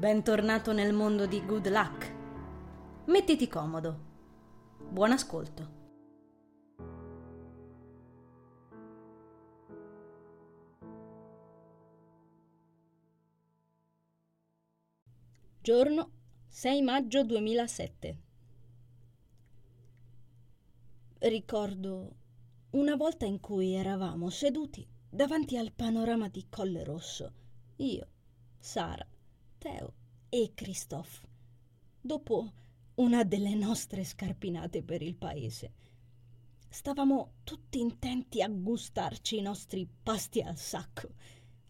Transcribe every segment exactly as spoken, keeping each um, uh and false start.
Bentornato nel mondo di Good Luck. Mettiti comodo. Buon ascolto. Giorno sei maggio duemilasette. Ricordo una volta in cui eravamo seduti davanti al panorama di Colle Rosso, io, Sara, Teo e Christophe, dopo una delle nostre scarpinate per il paese. Stavamo tutti intenti a gustarci i nostri pasti al sacco,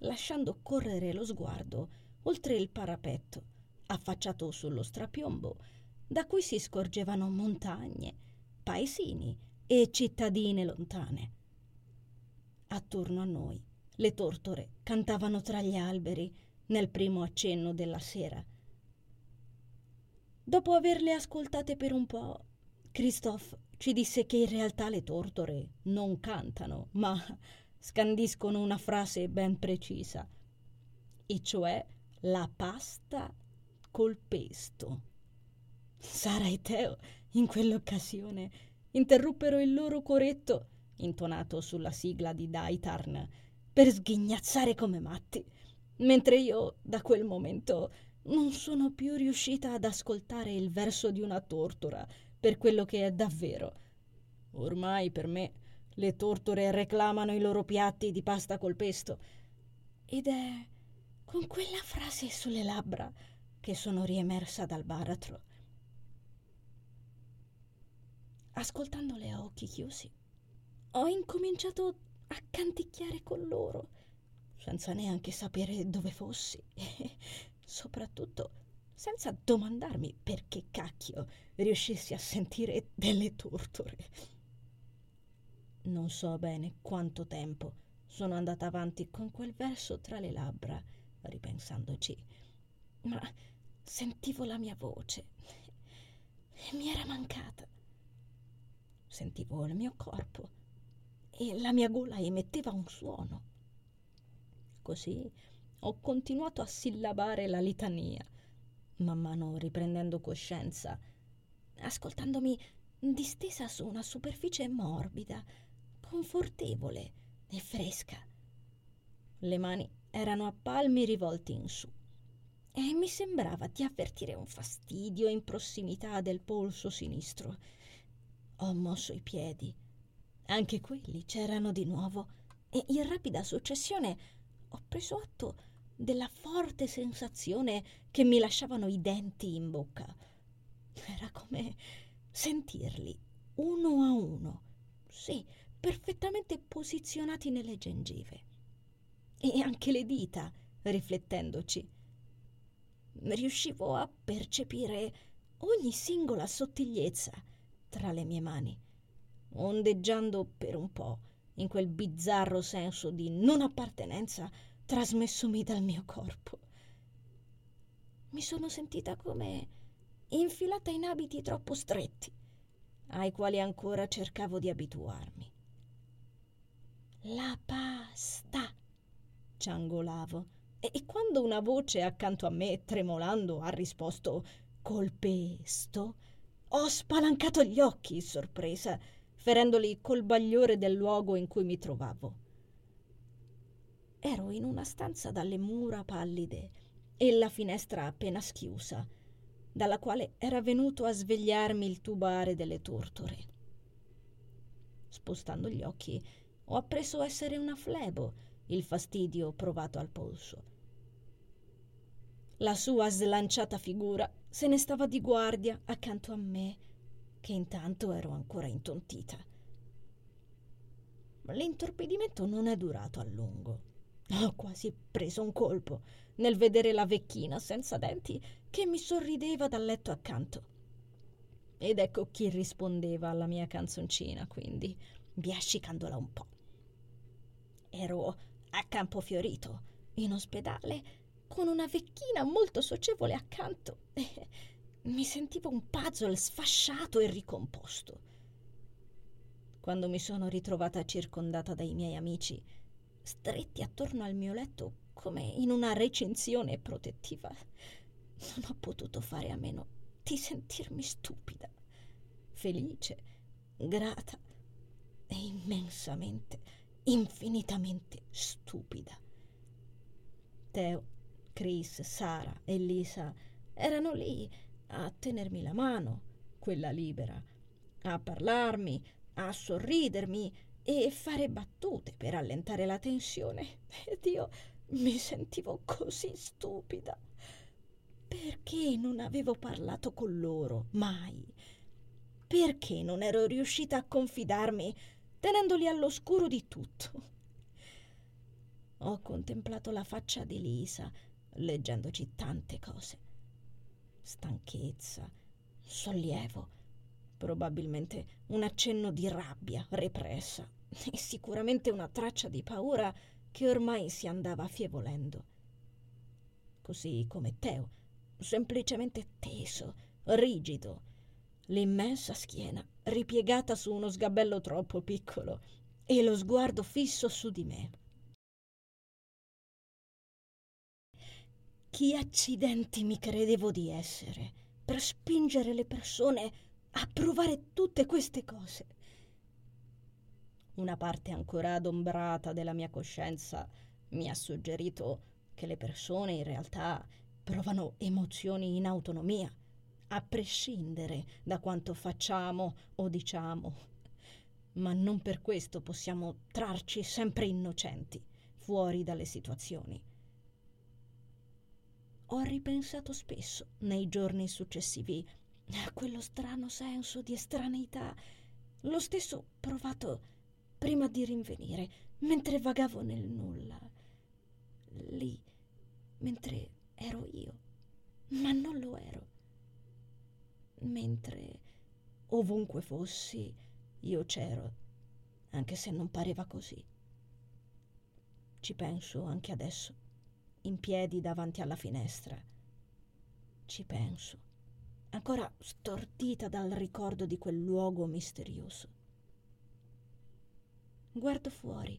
lasciando correre lo sguardo oltre il parapetto, affacciato sullo strapiombo, da cui si scorgevano montagne, paesini e cittadine lontane. Attorno a noi le tortore cantavano tra gli alberi nel primo accenno della sera. Dopo averle ascoltate per un po', Christophe ci disse che in realtà le tortore non cantano, ma scandiscono una frase ben precisa, e cioè la pasta col pesto. Sara e Teo, in quell'occasione, interruppero il loro coretto, intonato sulla sigla di Daitarn, per sghignazzare come matti, mentre io, da quel momento, non sono più riuscita ad ascoltare il verso di una tortora per quello che è davvero. Ormai per me le tortore reclamano i loro piatti di pasta col pesto, ed è con quella frase sulle labbra che sono riemersa dal baratro. Ascoltandole a occhi chiusi, ho incominciato a canticchiare con loro, senza neanche sapere dove fossi e soprattutto senza domandarmi perché cacchio riuscissi a sentire delle tortore. Non so bene quanto tempo sono andata avanti con quel verso tra le labbra, ripensandoci, ma sentivo la mia voce e mi era mancata. Sentivo il mio corpo e la mia gola emetteva un suono. Così ho continuato a sillabare la litania, man mano riprendendo coscienza, ascoltandomi distesa su una superficie morbida, confortevole e fresca. Le mani erano a palmi rivolti in su e mi sembrava di avvertire un fastidio in prossimità del polso sinistro. Ho mosso i piedi, anche quelli c'erano di nuovo, e in rapida successione ho preso atto della forte sensazione che mi lasciavano i denti in bocca. Era come sentirli uno a uno, sì, perfettamente posizionati nelle gengive. E anche le dita, riflettendoci. Riuscivo a percepire ogni singola sottigliezza tra le mie mani, ondeggiando per un po' in quel bizzarro senso di non appartenenza trasmessomi dal mio corpo. Mi sono sentita come infilata in abiti troppo stretti, ai quali ancora cercavo di abituarmi. La pasta, ciangolavo, e quando una voce accanto a me, tremolando, ha risposto col pesto, ho spalancato gli occhi, sorpresa, ferendoli col bagliore del luogo in cui mi trovavo. Ero in una stanza dalle mura pallide e la finestra appena schiusa, dalla quale era venuto a svegliarmi il tubare delle tortore. Spostando gli occhi, ho appreso essere una flebo il fastidio provato al polso. La sua slanciata figura se ne stava di guardia accanto a me, che intanto ero ancora intontita. L'intorpidimento non è durato a lungo. Ho quasi preso un colpo nel vedere la vecchina senza denti che mi sorrideva dal letto accanto. Ed ecco chi rispondeva alla mia canzoncina, quindi, biascicandola un po'. Ero a Campofiorito, in ospedale, con una vecchina molto socievole accanto. Mi sentivo un puzzle sfasciato e ricomposto. Quando mi sono ritrovata circondata dai miei amici, stretti attorno al mio letto come in una recinzione protettiva, non ho potuto fare a meno di sentirmi stupida, felice, grata e immensamente, infinitamente stupida. Teo, Chris, Sara e Lisa erano lì a tenermi la mano, quella libera, a parlarmi, a sorridermi e fare battute per allentare la tensione. Ed io mi sentivo così stupida. Perché non avevo parlato con loro mai? Perché non ero riuscita a confidarmi tenendoli all'oscuro di tutto? Ho contemplato la faccia di Lisa, leggendoci tante cose. Stanchezza, sollievo, probabilmente un accenno di rabbia repressa e sicuramente una traccia di paura che ormai si andava affievolendo. Così come Teo, semplicemente teso, rigido, l'immensa schiena ripiegata su uno sgabello troppo piccolo e lo sguardo fisso su di me. Chi accidenti mi credevo di essere per spingere le persone a provare tutte queste cose? Una parte ancora adombrata della mia coscienza mi ha suggerito che le persone in realtà provano emozioni in autonomia, a prescindere da quanto facciamo o diciamo. Ma non per questo possiamo trarci sempre innocenti, fuori dalle situazioni. Ho ripensato spesso, nei giorni successivi, a quello strano senso di estraneità, lo stesso provato prima di rinvenire, mentre vagavo nel nulla. Lì, mentre ero io, ma non lo ero. Mentre, ovunque fossi, io c'ero, anche se non pareva così. Ci penso anche adesso, in piedi davanti alla finestra. Ci penso, ancora stordita dal ricordo di quel luogo misterioso. Guardo fuori,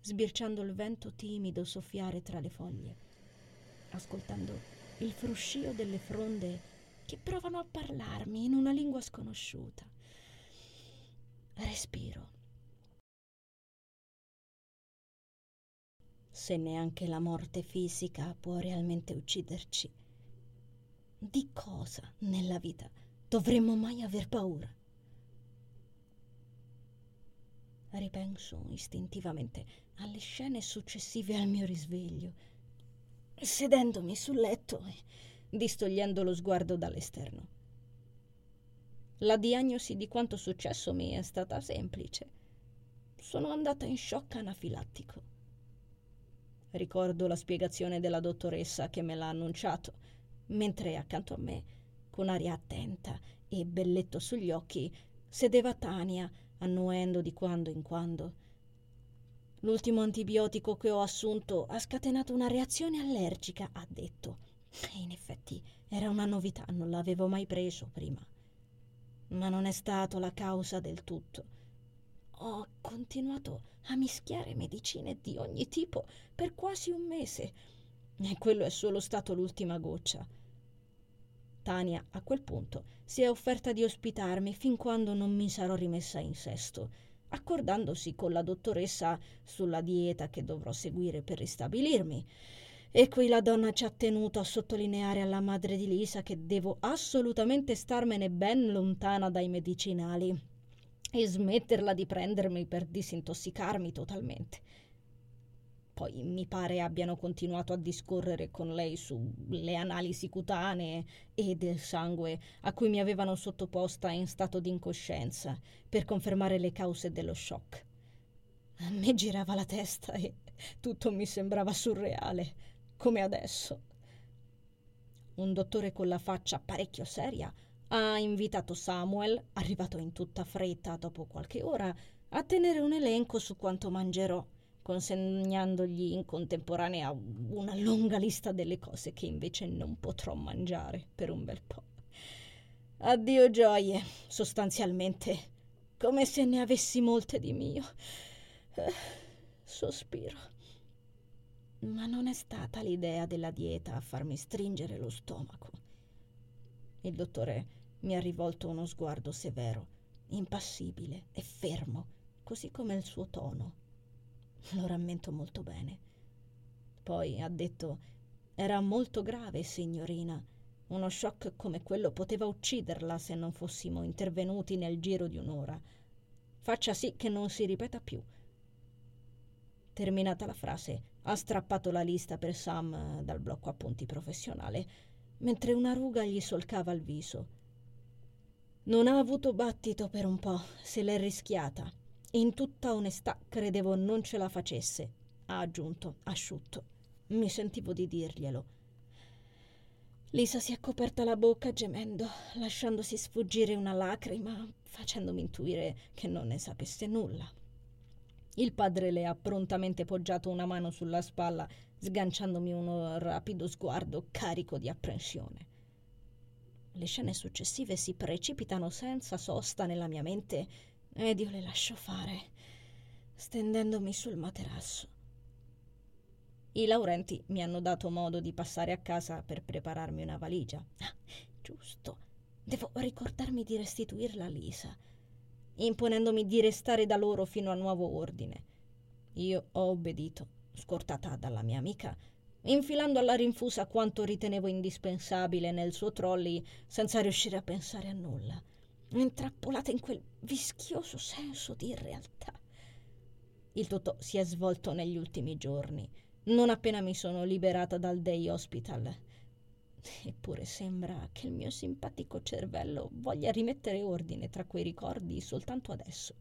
sbirciando il vento timido soffiare tra le foglie, ascoltando il fruscio delle fronde che provano a parlarmi in una lingua sconosciuta. Respiro. Se neanche la morte fisica può realmente ucciderci, di cosa nella vita dovremmo mai aver paura? Ripenso istintivamente alle scene successive al mio risveglio, sedendomi sul letto e distogliendo lo sguardo dall'esterno. La diagnosi di quanto successo mi è stata semplice. Sono andata in shock anafilattico. Ricordo la spiegazione della dottoressa che me l'ha annunciato, mentre accanto a me, con aria attenta e belletto sugli occhi, sedeva Tania, annuendo di quando in quando. L'ultimo antibiotico che ho assunto ha scatenato una reazione allergica, ha detto. E in effetti era una novità, non l'avevo mai preso prima. Ma non è stato la causa del tutto. Ho continuato a mischiare medicine di ogni tipo per quasi un mese. E quello è solo stato l'ultima goccia. Tania, a quel punto, si è offerta di ospitarmi fin quando non mi sarò rimessa in sesto, accordandosi con la dottoressa sulla dieta che dovrò seguire per ristabilirmi. E qui la donna ci ha tenuto a sottolineare alla madre di Lisa che devo assolutamente starmene ben lontana dai medicinali e smetterla di prendermi per disintossicarmi totalmente. Poi mi pare abbiano continuato a discorrere con lei sulle analisi cutanee e del sangue a cui mi avevano sottoposta in stato di incoscienza per confermare le cause dello shock. A me girava la testa e tutto mi sembrava surreale, come adesso. Un dottore con la faccia parecchio seria ha invitato Samuel, arrivato in tutta fretta dopo qualche ora, a tenere un elenco su quanto mangerò, consegnandogli in contemporanea una lunga lista delle cose che invece non potrò mangiare per un bel po'. Addio gioie, sostanzialmente, come se ne avessi molte di mio. Sospiro. ma non è stata l'idea della dieta a farmi stringere lo stomaco. Il dottore mi ha rivolto uno sguardo severo, impassibile e fermo, così come il suo tono. Lo rammento molto bene. Poi ha detto: «Era molto grave, signorina. Uno shock come quello poteva ucciderla se non fossimo intervenuti nel giro di un'ora. Faccia sì che non si ripeta più». Terminata la frase, ha strappato la lista per Sam dal blocco appunti professionale, mentre una ruga gli solcava il viso. Non ha avuto battito per un po', se l'è rischiata. In tutta onestà credevo non ce la facesse, ha aggiunto, asciutto. Mi sentivo di dirglielo. Lisa si è coperta la bocca gemendo, lasciandosi sfuggire una lacrima, facendomi intuire che non ne sapesse nulla. Il padre le ha prontamente poggiato una mano sulla spalla, sganciandomi uno rapido sguardo carico di apprensione. Le scene successive si precipitano senza sosta nella mia mente ed io le lascio fare, stendendomi sul materasso. I Laurenti mi hanno dato modo di passare a casa per prepararmi una valigia. Ah, giusto, devo ricordarmi di restituirla a Lisa, imponendomi di restare da loro fino al nuovo ordine. Io ho obbedito, scortata dalla mia amica, infilando alla rinfusa quanto ritenevo indispensabile nel suo trolley senza riuscire a pensare a nulla, intrappolata in quel vischioso senso di irrealtà. Il tutto si è svolto negli ultimi giorni, non appena mi sono liberata dal day hospital. Eppure sembra che il mio simpatico cervello voglia rimettere ordine tra quei ricordi soltanto adesso.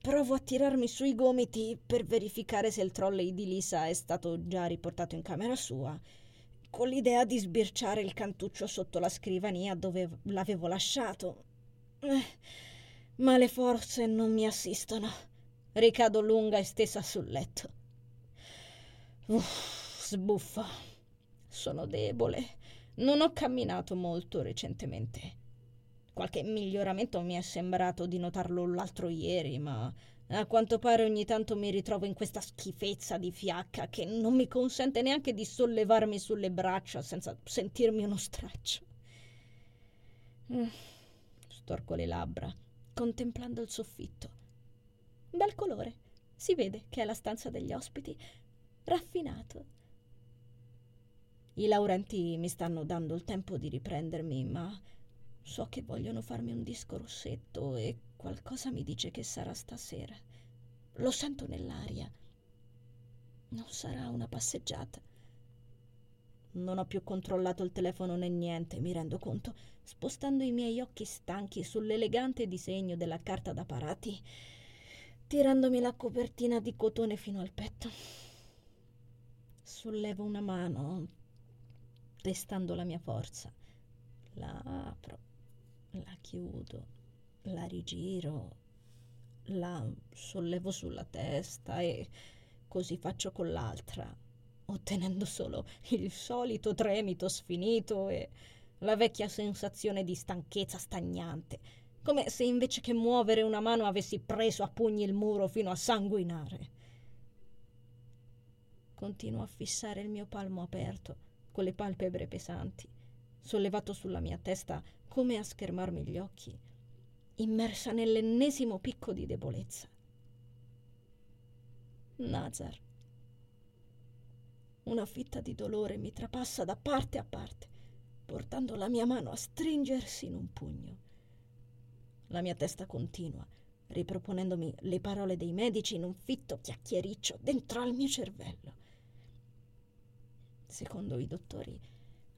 Provo a tirarmi sui gomiti per verificare se il trolley di Lisa è stato già riportato in camera sua, con l'idea di sbirciare il cantuccio sotto la scrivania dove l'avevo lasciato. Ma le forze non mi assistono. Ricado lunga e stesa sul letto. Uff. Sbuffa. Sono debole. Non ho camminato molto recentemente. Qualche miglioramento mi è sembrato di notarlo l'altro ieri, ma a quanto pare ogni tanto mi ritrovo in questa schifezza di fiacca che non mi consente neanche di sollevarmi sulle braccia senza sentirmi uno straccio. Mm. Storco le labbra, contemplando il soffitto. Bel colore. Si vede che è la stanza degli ospiti. Raffinato. I Laurenti mi stanno dando il tempo di riprendermi, ma so che vogliono farmi un disco rossetto e qualcosa mi dice che sarà stasera. Lo sento nell'aria. Non sarà una passeggiata. Non ho più controllato il telefono né niente, mi rendo conto, spostando i miei occhi stanchi sull'elegante disegno della carta da parati, tirandomi la copertina di cotone fino al petto. Sollevo una mano, testando la mia forza. La apro, la chiudo, la rigiro, la sollevo sulla testa e così faccio con l'altra, ottenendo solo il solito tremito sfinito e la vecchia sensazione di stanchezza stagnante, come se invece che muovere una mano avessi preso a pugni il muro fino a sanguinare. Continuo a fissare il mio palmo aperto, con le palpebre pesanti, sollevato sulla mia testa come a schermarmi gli occhi, immersa nell'ennesimo picco di debolezza. Nazar. Una fitta di dolore mi trapassa da parte a parte, portando la mia mano a stringersi in un pugno. La mia testa continua, riproponendomi le parole dei medici in un fitto chiacchiericcio dentro al mio cervello. Secondo i dottori,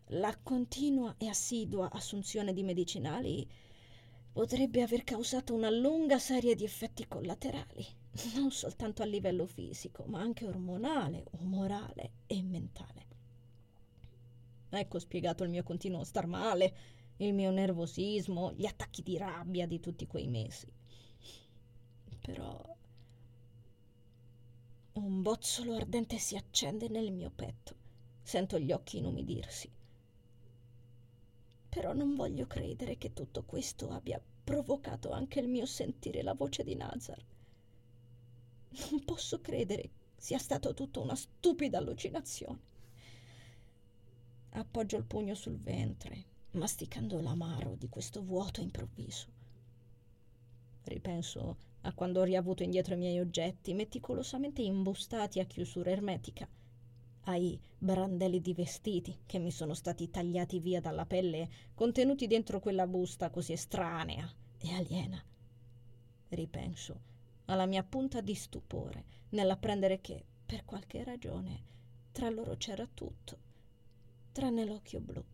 la continua e assidua assunzione di medicinali potrebbe aver causato una lunga serie di effetti collaterali, non soltanto a livello fisico, ma anche ormonale, umorale e mentale. Ecco spiegato il mio continuo star male, il mio nervosismo, gli attacchi di rabbia di tutti quei mesi. Però un bozzolo ardente si accende nel mio petto. Sento gli occhi inumidirsi. Però non voglio credere che tutto questo abbia provocato anche il mio sentire la voce di Nazar. Non posso credere sia stata tutta una stupida allucinazione. Appoggio il pugno sul ventre, masticando l'amaro di questo vuoto improvviso. Ripenso a quando ho riavuto indietro i miei oggetti, meticolosamente imbustati a chiusura ermetica, ai brandelli di vestiti che mi sono stati tagliati via dalla pelle, contenuti dentro quella busta così estranea e aliena. Ripenso alla mia punta di stupore nell'apprendere che, per qualche ragione, tra loro c'era tutto, tranne l'occhio blu.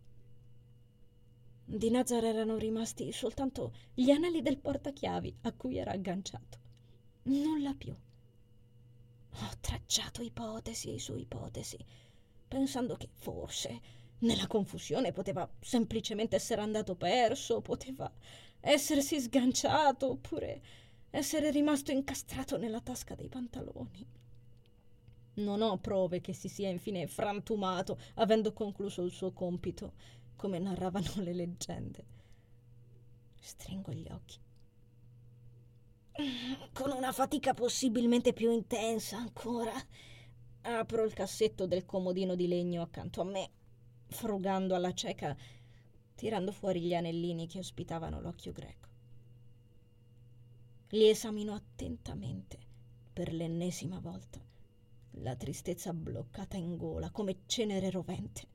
Di Nazar erano rimasti soltanto gli anelli del portachiavi a cui era agganciato. Nulla più. Ho tracciato ipotesi su ipotesi, pensando che forse nella confusione poteva semplicemente essere andato perso, poteva essersi sganciato, oppure essere rimasto incastrato nella tasca dei pantaloni. Non ho prove che si sia infine frantumato, avendo concluso il suo compito, come narravano le leggende. Stringo gli occhi. Con una fatica possibilmente più intensa ancora, apro il cassetto del comodino di legno accanto a me, frugando alla cieca, tirando fuori gli anellini che ospitavano l'occhio greco. Li esamino attentamente per l'ennesima volta, la tristezza bloccata in gola come cenere rovente.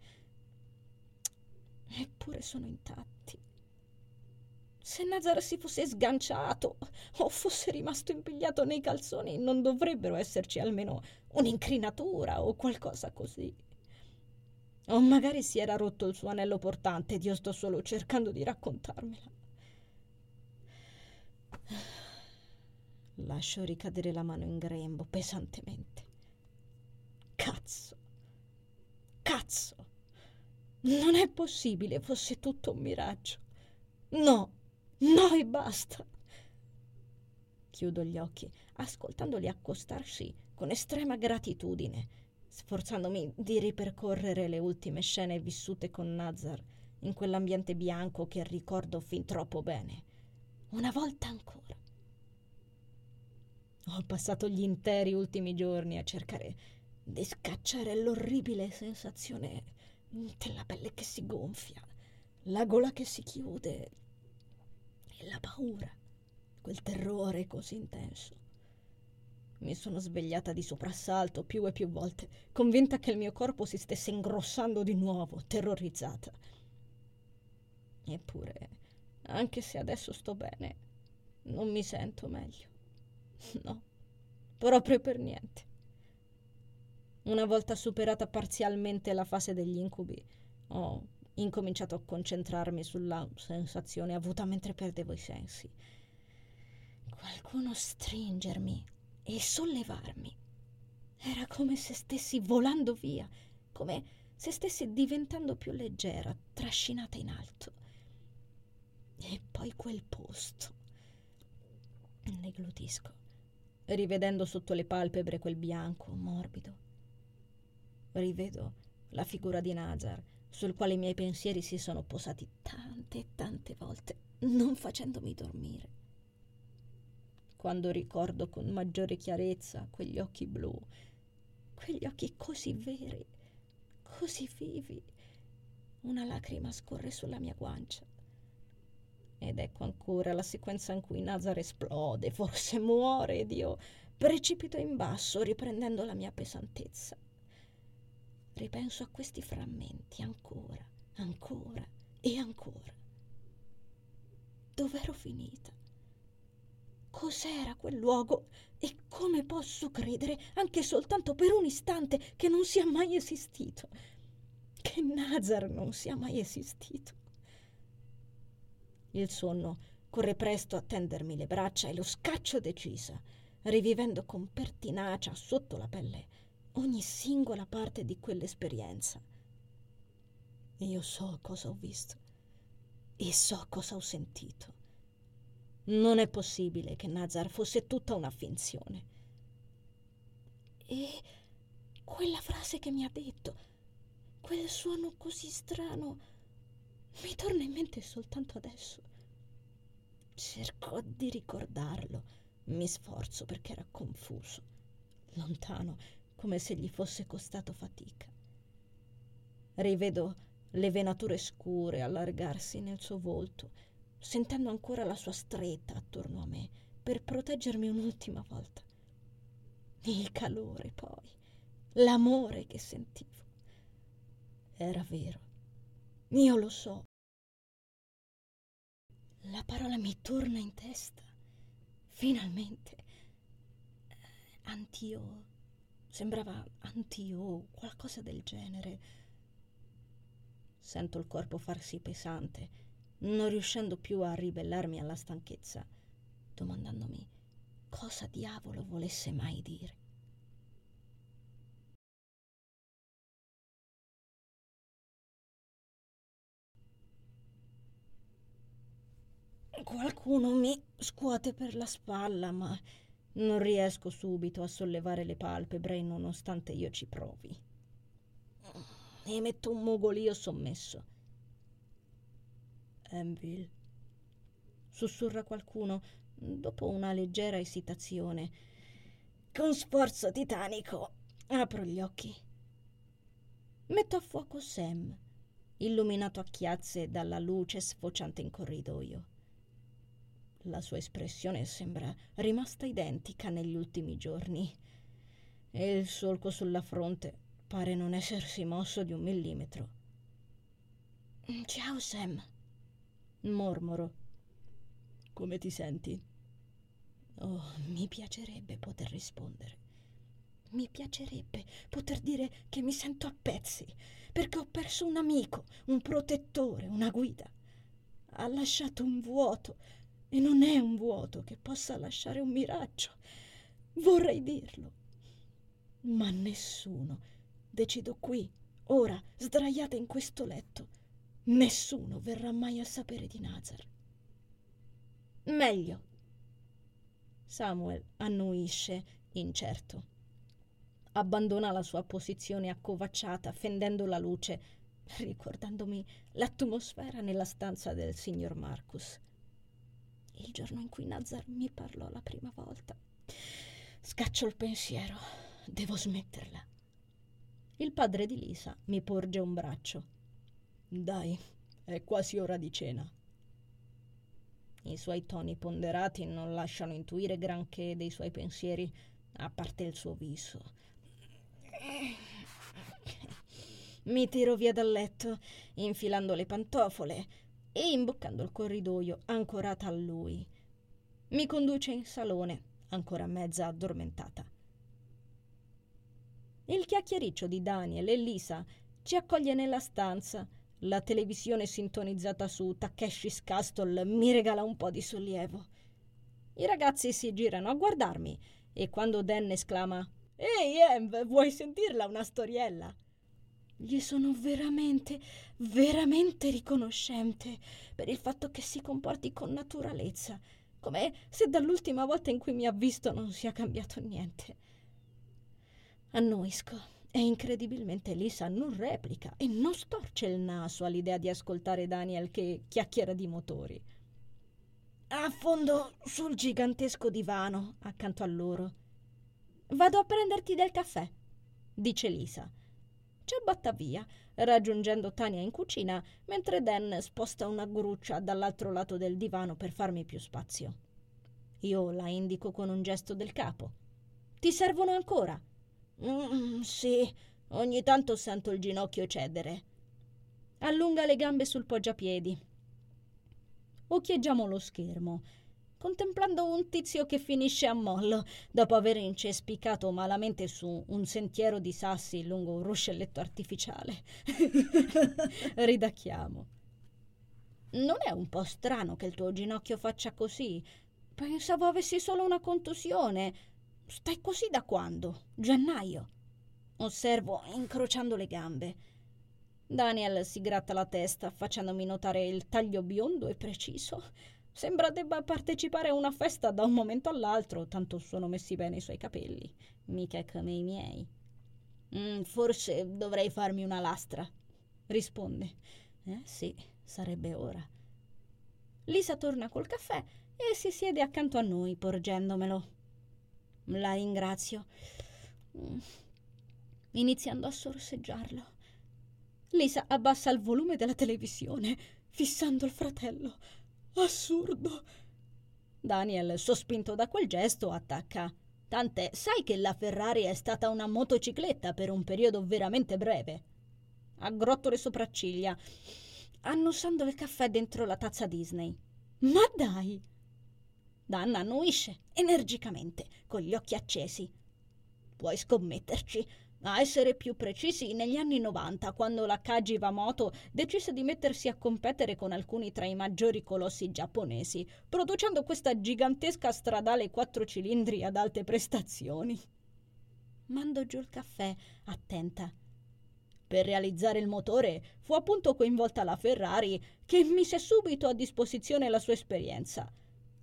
Eppure sono intatti. Se Nazar si fosse sganciato o fosse rimasto impigliato nei calzoni, non dovrebbero esserci almeno un'incrinatura o qualcosa così. O magari si era rotto il suo anello portante ed io sto solo cercando di raccontarmela. Lascio ricadere la mano in grembo pesantemente. Cazzo! Cazzo! Non è possibile fosse tutto un miraggio. No, no e basta. Chiudo gli occhi, ascoltandoli accostarsi con estrema gratitudine, sforzandomi di ripercorrere le ultime scene vissute con Nazar in quell'ambiente bianco che ricordo fin troppo bene. Una volta ancora. Ho passato gli interi ultimi giorni a cercare di scacciare l'orribile sensazione della pelle che si gonfia, la gola che si chiude e la paura, quel terrore così intenso. Mi sono svegliata di soprassalto più e più volte, convinta che il mio corpo si stesse ingrossando di nuovo, terrorizzata. Eppure, anche se adesso sto bene, non mi sento meglio. No, proprio per niente. Una volta superata parzialmente la fase degli incubi, ho incominciato a concentrarmi sulla sensazione avuta mentre perdevo i sensi. Qualcuno stringermi e sollevarmi. Era come se stessi volando via, come se stessi diventando più leggera, trascinata in alto. E poi quel posto. Ne glutisco, rivedendo sotto le palpebre quel bianco morbido. Rivedo la figura di Nazar, sul quale i miei pensieri si sono posati tante e tante volte, non facendomi dormire. Quando ricordo con maggiore chiarezza quegli occhi blu, quegli occhi così veri, così vivi, una lacrima scorre sulla mia guancia. Ed ecco ancora la sequenza in cui Nazar esplode, forse muore, ed io precipito in basso, riprendendo la mia pesantezza. Ripenso a questi frammenti ancora, ancora e ancora. Dov'ero finita? Cos'era quel luogo? E come posso credere, anche soltanto per un istante, che non sia mai esistito? Che Nazar non sia mai esistito? Il sonno corre presto a tendermi le braccia e lo scaccio decisa, rivivendo con pertinacia sotto la pelle ogni singola parte di quell'esperienza. Io so cosa ho visto e so cosa ho sentito. Non è possibile che Nazar fosse tutta una finzione. E quella frase che mi ha detto, quel suono così strano, mi torna in mente soltanto adesso. Cerco di ricordarlo, mi sforzo perché era confuso. lontano, come se gli fosse costato fatica. Rivedo le venature scure allargarsi nel suo volto, sentendo ancora la sua stretta attorno a me per proteggermi un'ultima volta. Il calore, poi, l'amore che sentivo. Era vero, io lo so. La parola mi torna in testa, finalmente. Antio, sembrava antio, qualcosa del genere. Sento il corpo farsi pesante, non riuscendo più a ribellarmi alla stanchezza, domandandomi cosa diavolo volesse mai dire. Qualcuno mi scuote per la spalla, ma non riesco subito a sollevare le palpebre nonostante io ci provi. Emetto un mugolio sommesso. Enville, sussurra qualcuno dopo una leggera esitazione. Con sforzo titanico apro gli occhi. Metto a fuoco Sam, illuminato a chiazze dalla luce sfociante in corridoio. La sua espressione sembra rimasta identica negli ultimi giorni e il solco sulla fronte pare non essersi mosso di un millimetro. Ciao Sam, mormoro. Come ti senti? Oh, mi piacerebbe poter rispondere. Mi piacerebbe poter dire che mi sento a pezzi, perché ho perso un amico, un protettore, una guida. Ha lasciato un vuoto, e non è un vuoto che possa lasciare un miraggio. Vorrei dirlo. Ma nessuno, decido qui, ora, sdraiata in questo letto, nessuno verrà mai a sapere di Nazar. Meglio. Samuel annuisce, incerto. Abbandona la sua posizione accovacciata, fendendo la luce, ricordandomi l'atmosfera nella stanza del signor Marcus. Il giorno in cui Nazar mi parlò la prima volta. Scaccio il pensiero. Devo smetterla. Il padre di Lisa mi porge un braccio. Dai, è quasi ora di cena. I suoi toni ponderati non lasciano intuire granché dei suoi pensieri, a parte il suo viso. Mi tiro via dal letto, infilando le pantofole e imboccando il corridoio, ancorata a lui. Mi conduce in salone, ancora mezza addormentata. Il chiacchiericcio di Daniel e Lisa ci accoglie nella stanza. La televisione sintonizzata su Takeshi's Castle mi regala un po' di sollievo. I ragazzi si girano a guardarmi e quando Dan esclama «Ehi, Em, vuoi sentirla una storiella?» Gli sono veramente, veramente riconoscente per il fatto che si comporti con naturalezza, come se dall'ultima volta in cui mi ha visto non sia cambiato niente. Annuisco. E incredibilmente Lisa non replica e non storce il naso all'idea di ascoltare Daniel che chiacchiera di motori. Affondo sul gigantesco divano accanto a loro. Vado a prenderti del caffè, dice Lisa. Ci abbatta via, raggiungendo Tania in cucina, mentre Dan sposta una gruccia dall'altro lato del divano per farmi più spazio. Io la indico con un gesto del capo. Ti servono ancora? Mm, sì, ogni tanto sento il ginocchio cedere. Allunga le gambe sul poggiapiedi. Occhieggiamo lo schermo, contemplando un tizio che finisce a mollo dopo aver incespicato malamente su un sentiero di sassi lungo un ruscelletto artificiale. Ridacchiamo. Non è un po' strano che il tuo ginocchio faccia così? Pensavo avessi solo una contusione. Stai così da quando? Gennaio. Osservo incrociando le gambe. Daniel si gratta la testa facendomi notare il taglio biondo e preciso. Sembra debba partecipare a una festa da un momento all'altro, tanto sono messi bene i suoi capelli. Mica come i miei. Mm, forse dovrei farmi una lastra. Risponde. Eh sì, sarebbe ora. Lisa torna col caffè e si siede accanto a noi porgendomelo. La ringrazio. iniziando a sorseggiarlo. Lisa abbassa il volume della televisione, fissando il fratello. Assurdo! Daniel, sospinto da quel gesto, attacca. Tant'è, sai che la Ferrari è stata una motocicletta per un periodo veramente breve. Aggrotto le sopracciglia, annussando il caffè dentro la tazza Disney. Ma dai! Dan annuisce energicamente, con gli occhi accesi. Puoi scommetterci. A essere più precisi, negli anni novanta, quando la Cagiva Moto decise di mettersi a competere con alcuni tra i maggiori colossi giapponesi, producendo questa gigantesca stradale quattro cilindri ad alte prestazioni. Mando giù il caffè, attenta. Per realizzare il motore fu appunto coinvolta la Ferrari, che mise subito a disposizione la sua esperienza.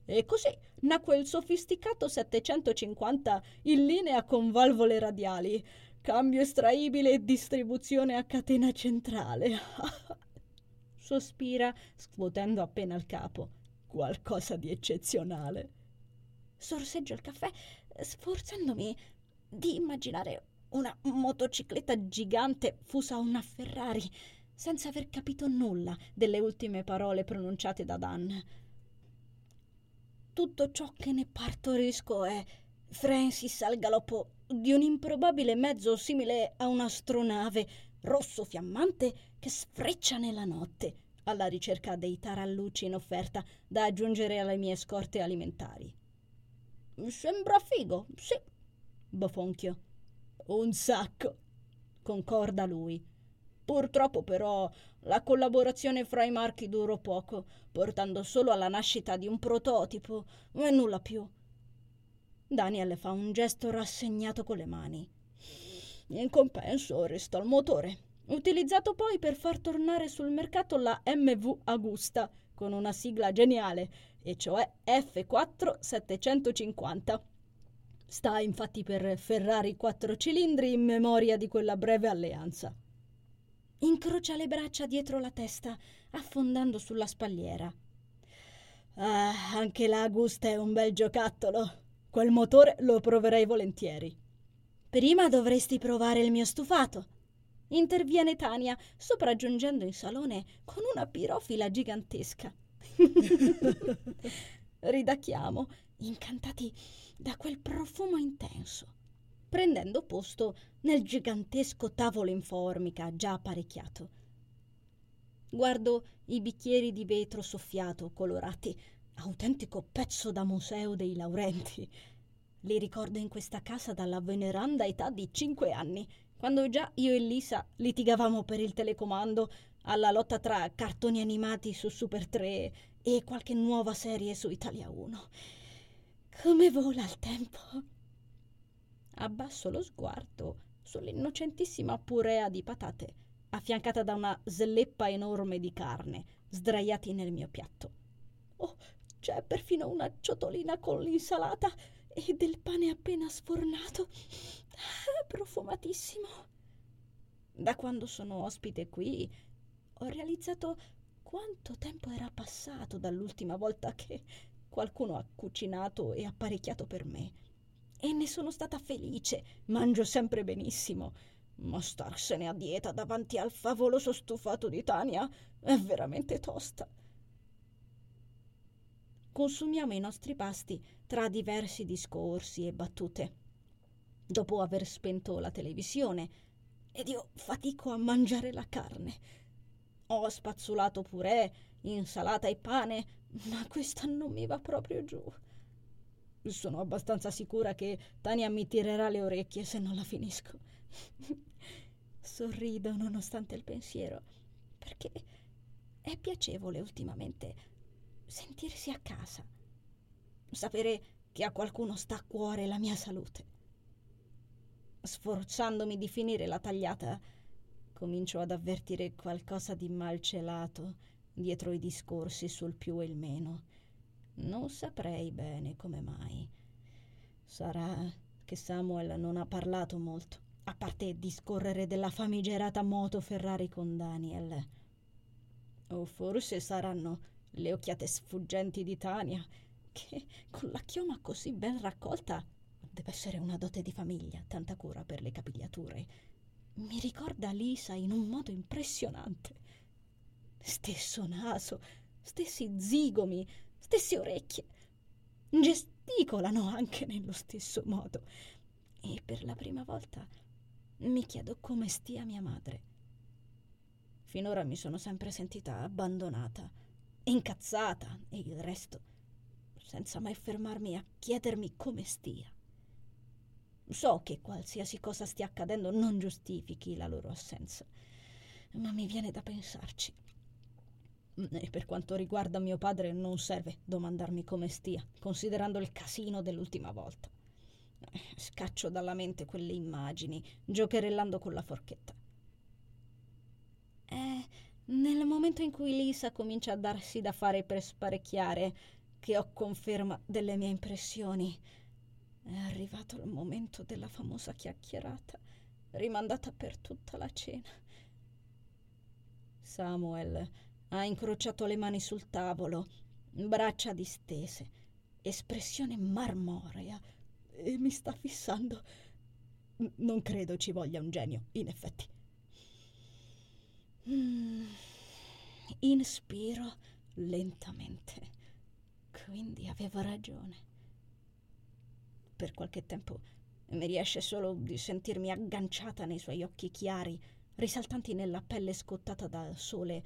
E così nacque il sofisticato settecentocinquanta in linea con valvole radiali, cambio estraibile e distribuzione a catena centrale. Sospira, scuotendo appena il capo. Qualcosa di eccezionale. Sorseggio il caffè, sforzandomi di immaginare una motocicletta gigante fusa a una Ferrari, senza aver capito nulla delle ultime parole pronunciate da Dan. Tutto ciò che ne partorisco è Francis al galoppo di un improbabile mezzo simile a un'astronave rosso fiammante che sfreccia nella notte alla ricerca dei tarallucci in offerta da aggiungere alle mie scorte alimentari. Sembra figo, sì, bofonchio. Un sacco, concorda lui. Purtroppo però la collaborazione fra i marchi durò poco, portando solo alla nascita di un prototipo e nulla più. Daniel fa un gesto rassegnato con le mani. In compenso restò il motore, utilizzato poi per far tornare sul mercato la M V Augusta con una sigla geniale, e cioè F quattro settecentocinquanta. Sta infatti per Ferrari quattro cilindri in memoria di quella breve alleanza. Incrocia le braccia dietro la testa, affondando sulla spalliera. Ah, anche la Augusta è un bel giocattolo. Quel motore lo proverei volentieri. Prima dovresti provare il mio stufato. Interviene Tania, sopraggiungendo in salone con una pirofila gigantesca. Ridacchiamo, incantati da quel profumo intenso, prendendo posto nel gigantesco tavolo in formica già apparecchiato. Guardo i bicchieri di vetro soffiato, colorati, autentico pezzo da museo dei Laurenti. Li ricordo in questa casa dalla veneranda età di cinque anni, quando già io e Lisa litigavamo per il telecomando, alla lotta tra cartoni animati su Super tre e qualche nuova serie su Italia uno. Come vola il tempo! Abbasso lo sguardo sull'innocentissima purea di patate, affiancata da una sleppa enorme di carne, sdraiati nel mio piatto. Oh, c'è perfino una ciotolina con l'insalata e del pane appena sfornato. Ah, profumatissimo. Da quando sono ospite qui ho realizzato quanto tempo era passato dall'ultima volta che qualcuno ha cucinato e apparecchiato per me. E ne sono stata felice, mangio sempre benissimo, ma starsene a dieta davanti al favoloso stufato di Tania è veramente tosta. Consumiamo i nostri pasti tra diversi discorsi e battute, dopo aver spento la televisione, ed io fatico a mangiare la carne. Ho spazzolato purè, insalata e pane, ma questa non mi va proprio giù. Sono abbastanza sicura che Tania mi tirerà le orecchie se non la finisco. Sorrido nonostante il pensiero, perché è piacevole ultimamente sentirsi a casa, sapere che a qualcuno sta a cuore la mia salute. Sforzandomi di finire la tagliata, comincio ad avvertire qualcosa di malcelato dietro i discorsi sul più e il meno. Non saprei bene come mai. Sarà che Samuel non ha parlato molto, a parte discorrere della famigerata moto Ferrari con Daniel. O forse saranno le occhiate sfuggenti di Tania, che con la chioma così ben raccolta Deve essere una dote di famiglia, tanta cura per le capigliature. Mi ricorda Lisa in un modo impressionante. Stesso naso, stessi zigomi, stesse orecchie. Gesticolano anche nello stesso modo. E per la prima volta mi chiedo come stia mia madre. Finora mi sono sempre sentita abbandonata, incazzata e il resto, senza mai fermarmi a chiedermi come stia. So che qualsiasi cosa stia accadendo non giustifichi la loro assenza, ma mi viene da pensarci. E per quanto riguarda mio padre non serve domandarmi come stia, considerando il casino dell'ultima volta. Scaccio dalla mente quelle immagini, giocherellando con la forchetta. È nel momento in cui Lisa comincia a darsi da fare per sparecchiare che ho conferma delle mie impressioni. È arrivato il momento della famosa chiacchierata, rimandata per tutta la cena. Samuel ha incrociato le mani sul tavolo, braccia distese, espressione marmorea, e mi sta fissando. Non credo ci voglia un genio, in effetti. Mm. Inspiro lentamente. Quindi avevo ragione. Per qualche tempo mi riesce solo di sentirmi agganciata nei suoi occhi chiari, risaltanti nella pelle scottata dal sole,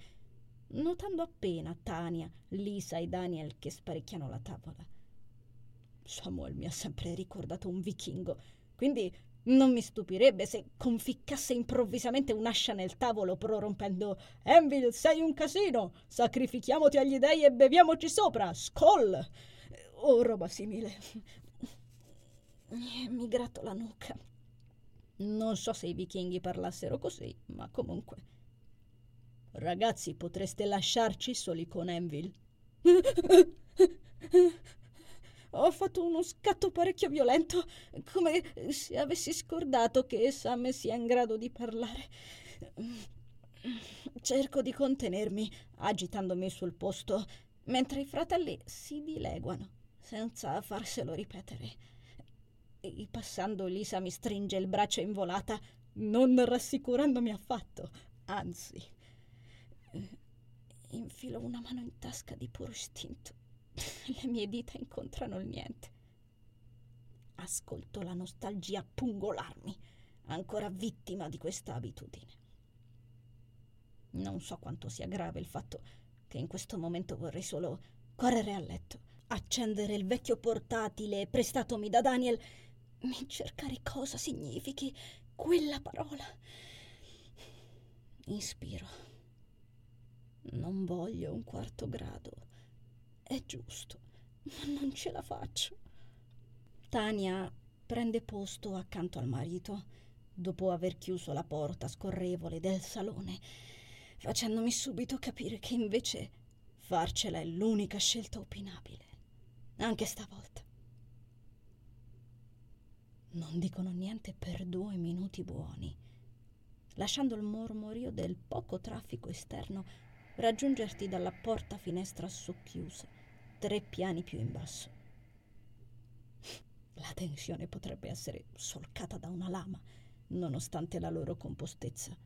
notando appena Tania, Lisa e Daniel che sparecchiano la tavola. Samuel mi ha sempre ricordato un vichingo, quindi non mi stupirebbe se conficcasse improvvisamente un'ascia nel tavolo prorompendo «Envil, sei un casino! Sacrifichiamoti agli dèi e beviamoci sopra! Skol!» o roba simile. Mi gratto la nuca. Non so se i vichinghi parlassero così, ma comunque. Ragazzi, potreste lasciarci soli con Envil? Ho fatto uno scatto parecchio violento, come se avessi scordato che Sam sia in grado di parlare. Cerco di contenermi, agitandomi sul posto, mentre i fratelli si dileguano, senza farselo ripetere. E passando Lisa mi stringe il braccio in volata, non rassicurandomi affatto, anzi. Infilo una mano in tasca di puro istinto. Le mie dita incontrano il niente. Ascolto la nostalgia pungolarmi, ancora vittima di questa abitudine. Non so quanto sia grave il fatto che in questo momento vorrei solo correre a letto, accendere il vecchio portatile prestatomi da Daniel, cercare cosa significhi quella parola. Inspiro. Non voglio un quarto grado. È giusto, ma non ce la faccio. Tania prende posto accanto al marito, dopo aver chiuso la porta scorrevole del salone, facendomi subito capire che invece farcela è l'unica scelta opinabile, anche stavolta. Non dicono niente per due minuti buoni, lasciando il mormorio del poco traffico esterno raggiungerti dalla porta-finestra socchiusa, tre piani più in basso. La tensione potrebbe essere solcata da una lama, nonostante la loro compostezza.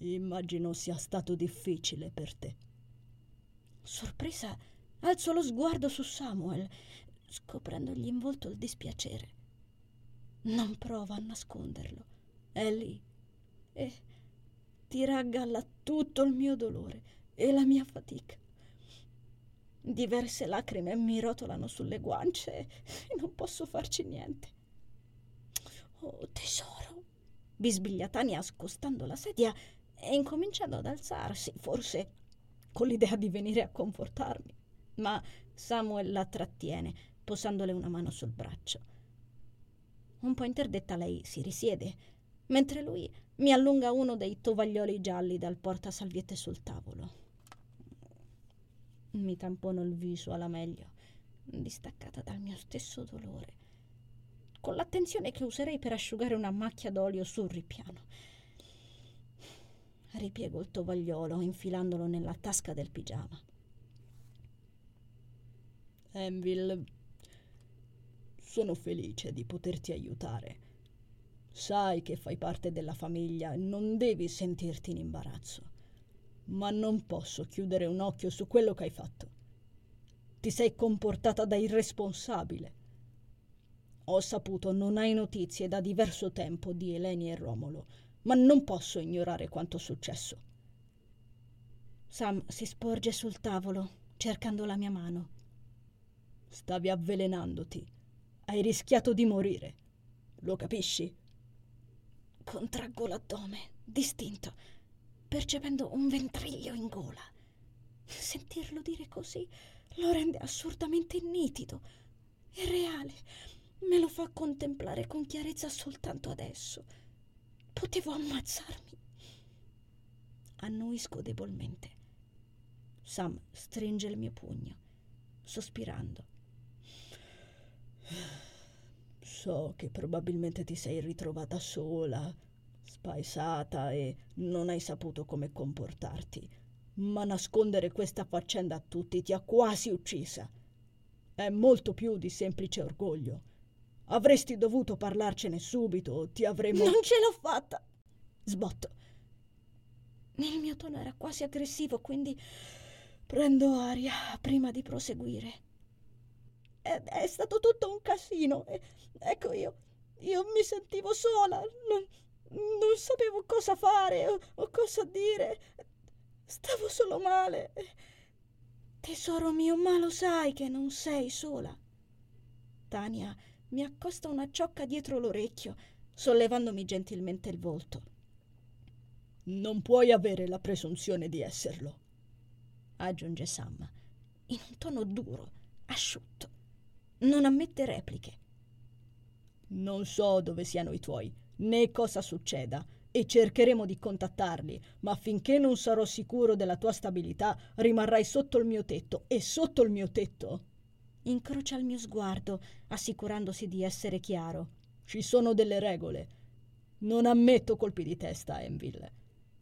Immagino sia stato difficile per te. Sorpresa, alzo lo sguardo su Samuel, scoprendogli in volto il dispiacere. Non prova a nasconderlo. È lì e tira a galla tutto il mio dolore e la mia fatica. Diverse lacrime mi rotolano sulle guance e non posso farci niente. Oh tesoro, bisbiglia Tania scostando la sedia e incominciando ad alzarsi, forse con l'idea di venire a confortarmi. Ma Samuel la trattiene, posandole una mano sul braccio. Un po' interdetta lei si risiede, mentre lui mi allunga uno dei tovaglioli gialli dal portasalviette sul tavolo. Mi tampono il viso alla meglio, distaccata dal mio stesso dolore, con l'attenzione che userei per asciugare una macchia d'olio sul ripiano. Ripiego il tovagliolo, infilandolo nella tasca del pigiama. Envil, Sono felice di poterti aiutare. Sai che fai parte della famiglia e non devi sentirti in imbarazzo. Ma non posso chiudere un occhio su quello che hai fatto. Ti sei comportata da irresponsabile. Ho saputo non hai notizie da diverso tempo di Eleni e Romolo, ma non posso ignorare quanto successo. Sam si sporge sul tavolo, cercando la mia mano. Stavi avvelenandoti. Hai rischiato di morire. Lo capisci? Contraggo l'addome, distinto, percependo un ventriglio in gola. Sentirlo dire così lo rende assurdamente nitido e reale. Me lo fa contemplare con chiarezza soltanto adesso. Potevo ammazzarmi. Annuisco debolmente. Sam stringe il mio pugno, sospirando. So che probabilmente ti sei ritrovata sola, spaesata e non hai saputo come comportarti, ma nascondere questa faccenda a tutti ti ha quasi uccisa. È molto più di semplice orgoglio. Avresti dovuto parlarcene subito o ti avremmo... Non ce l'ho fatta! Sbotto. Il mio tono era quasi aggressivo, quindi prendo aria prima di proseguire. È stato tutto un casino. Ecco, io io mi sentivo sola, non, non sapevo cosa fare o, o cosa dire. Stavo solo male. Tesoro mio, ma lo sai che non sei sola. Tania mi accosta una ciocca dietro l'orecchio, sollevandomi gentilmente il volto. Non puoi avere la presunzione di esserlo, aggiunge Sam in un tono duro, asciutto. Non ammette repliche. Non so dove siano i tuoi, né cosa succeda, e cercheremo di contattarli, ma finché non sarò sicuro della tua stabilità, rimarrai sotto il mio tetto, e sotto il mio tetto... Incrocia il mio sguardo, assicurandosi di essere chiaro. Ci sono delle regole. Non ammetto colpi di testa, Enville.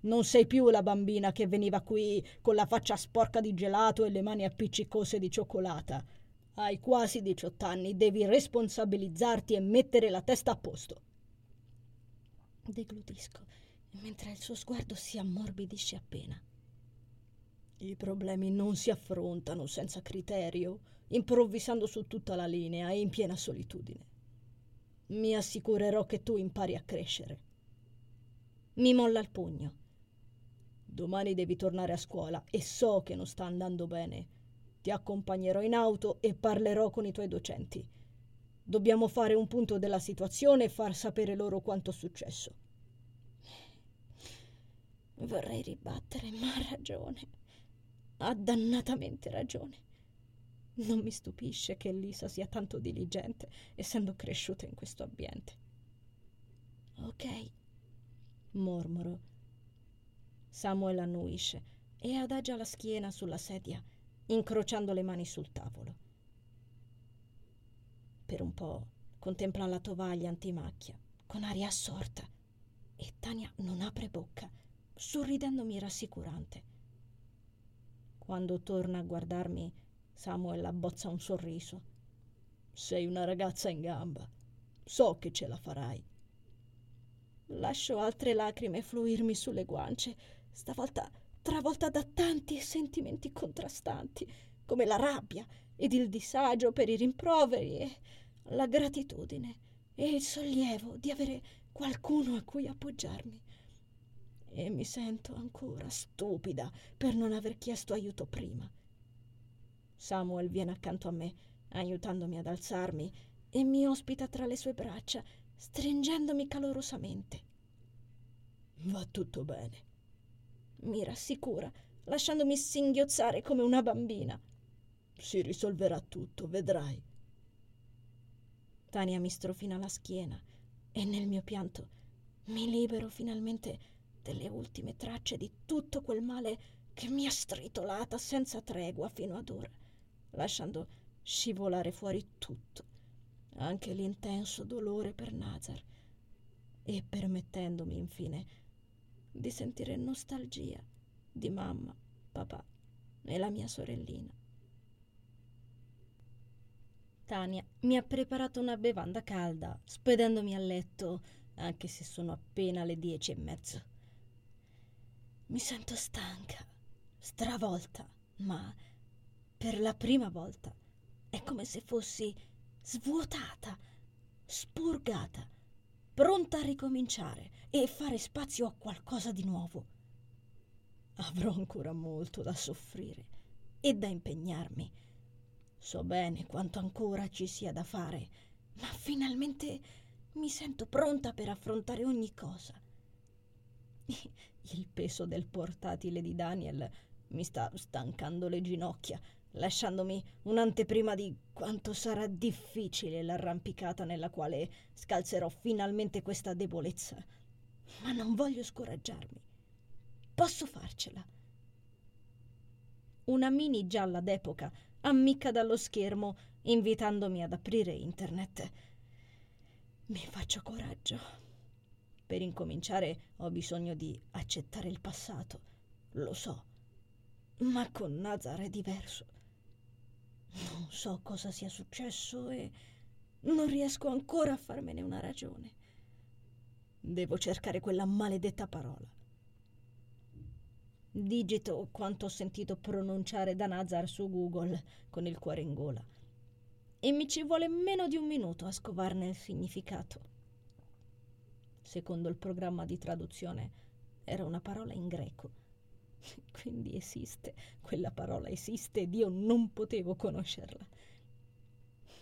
Non sei più la bambina che veniva qui con la faccia sporca di gelato e le mani appiccicose di cioccolata. Hai quasi diciotto anni, devi responsabilizzarti e mettere la testa a posto. Deglutisco, mentre il suo sguardo si ammorbidisce appena. I problemi non si affrontano senza criterio, improvvisando su tutta la linea e in piena solitudine. Mi assicurerò che tu impari a crescere. Mi molla il pugno. Domani devi tornare a scuola e so che non sta andando bene. Ti accompagnerò in auto e parlerò con i tuoi docenti. Dobbiamo fare un punto della situazione e far sapere loro quanto è successo. Vorrei ribattere, ma ha ragione. Ha dannatamente ragione. Non mi stupisce che Lisa sia tanto diligente, essendo cresciuta in questo ambiente. Ok, mormoro. Samuel annuisce e adagia la schiena sulla sedia, incrociando le mani sul tavolo. Per un po' contempla la tovaglia antimacchia con aria assorta e Tania non apre bocca, sorridendomi rassicurante. Quando torna a guardarmi, Samuel abbozza un sorriso. Sei una ragazza in gamba, so che ce la farai. Lascio altre lacrime fluirmi sulle guance, stavolta travolta da tanti sentimenti contrastanti, come la rabbia ed il disagio per i rimproveri e la gratitudine e il sollievo di avere qualcuno a cui appoggiarmi. E mi sento ancora stupida per non aver chiesto aiuto prima. Samuel viene accanto a me, aiutandomi ad alzarmi, e mi ospita tra le sue braccia, stringendomi calorosamente. Va tutto bene, mi rassicura, lasciandomi singhiozzare come una bambina. Si risolverà tutto, vedrai. Tania mi strofina la schiena e nel mio pianto mi libero finalmente delle ultime tracce di tutto quel male che mi ha stritolata senza tregua fino ad ora, lasciando scivolare fuori tutto, anche l'intenso dolore per Nazar, e permettendomi infine di sentire nostalgia di mamma, papà e la mia sorellina. Tania mi ha preparato una bevanda calda, spedendomi a letto, anche se sono appena le dieci e mezzo. Mi sento stanca, stravolta, ma per la prima volta è come se fossi svuotata, spurgata, pronta a ricominciare e fare spazio a qualcosa di nuovo. Avrò ancora molto da soffrire e da impegnarmi. So bene quanto ancora ci sia da fare, ma finalmente mi sento pronta per affrontare ogni cosa. Il peso del portatile di Daniel mi sta stancando le ginocchia, lasciandomi un'anteprima di quanto sarà difficile l'arrampicata nella quale scalzerò finalmente questa debolezza. Ma non voglio scoraggiarmi. Posso farcela. Una mini gialla d'epoca ammicca dallo schermo, invitandomi ad aprire internet. Mi faccio coraggio. Per incominciare ho bisogno di accettare il passato, lo so, ma con Nazar è diverso. Non so cosa sia successo e non riesco ancora a farmene una ragione. Devo cercare quella maledetta parola. Digito quanto ho sentito pronunciare da Nazar su Google con il cuore in gola e mi ci vuole meno di un minuto a scovarne il significato. Secondo il programma di traduzione era una parola in greco, quindi esiste, quella parola esiste ed io non potevo conoscerla.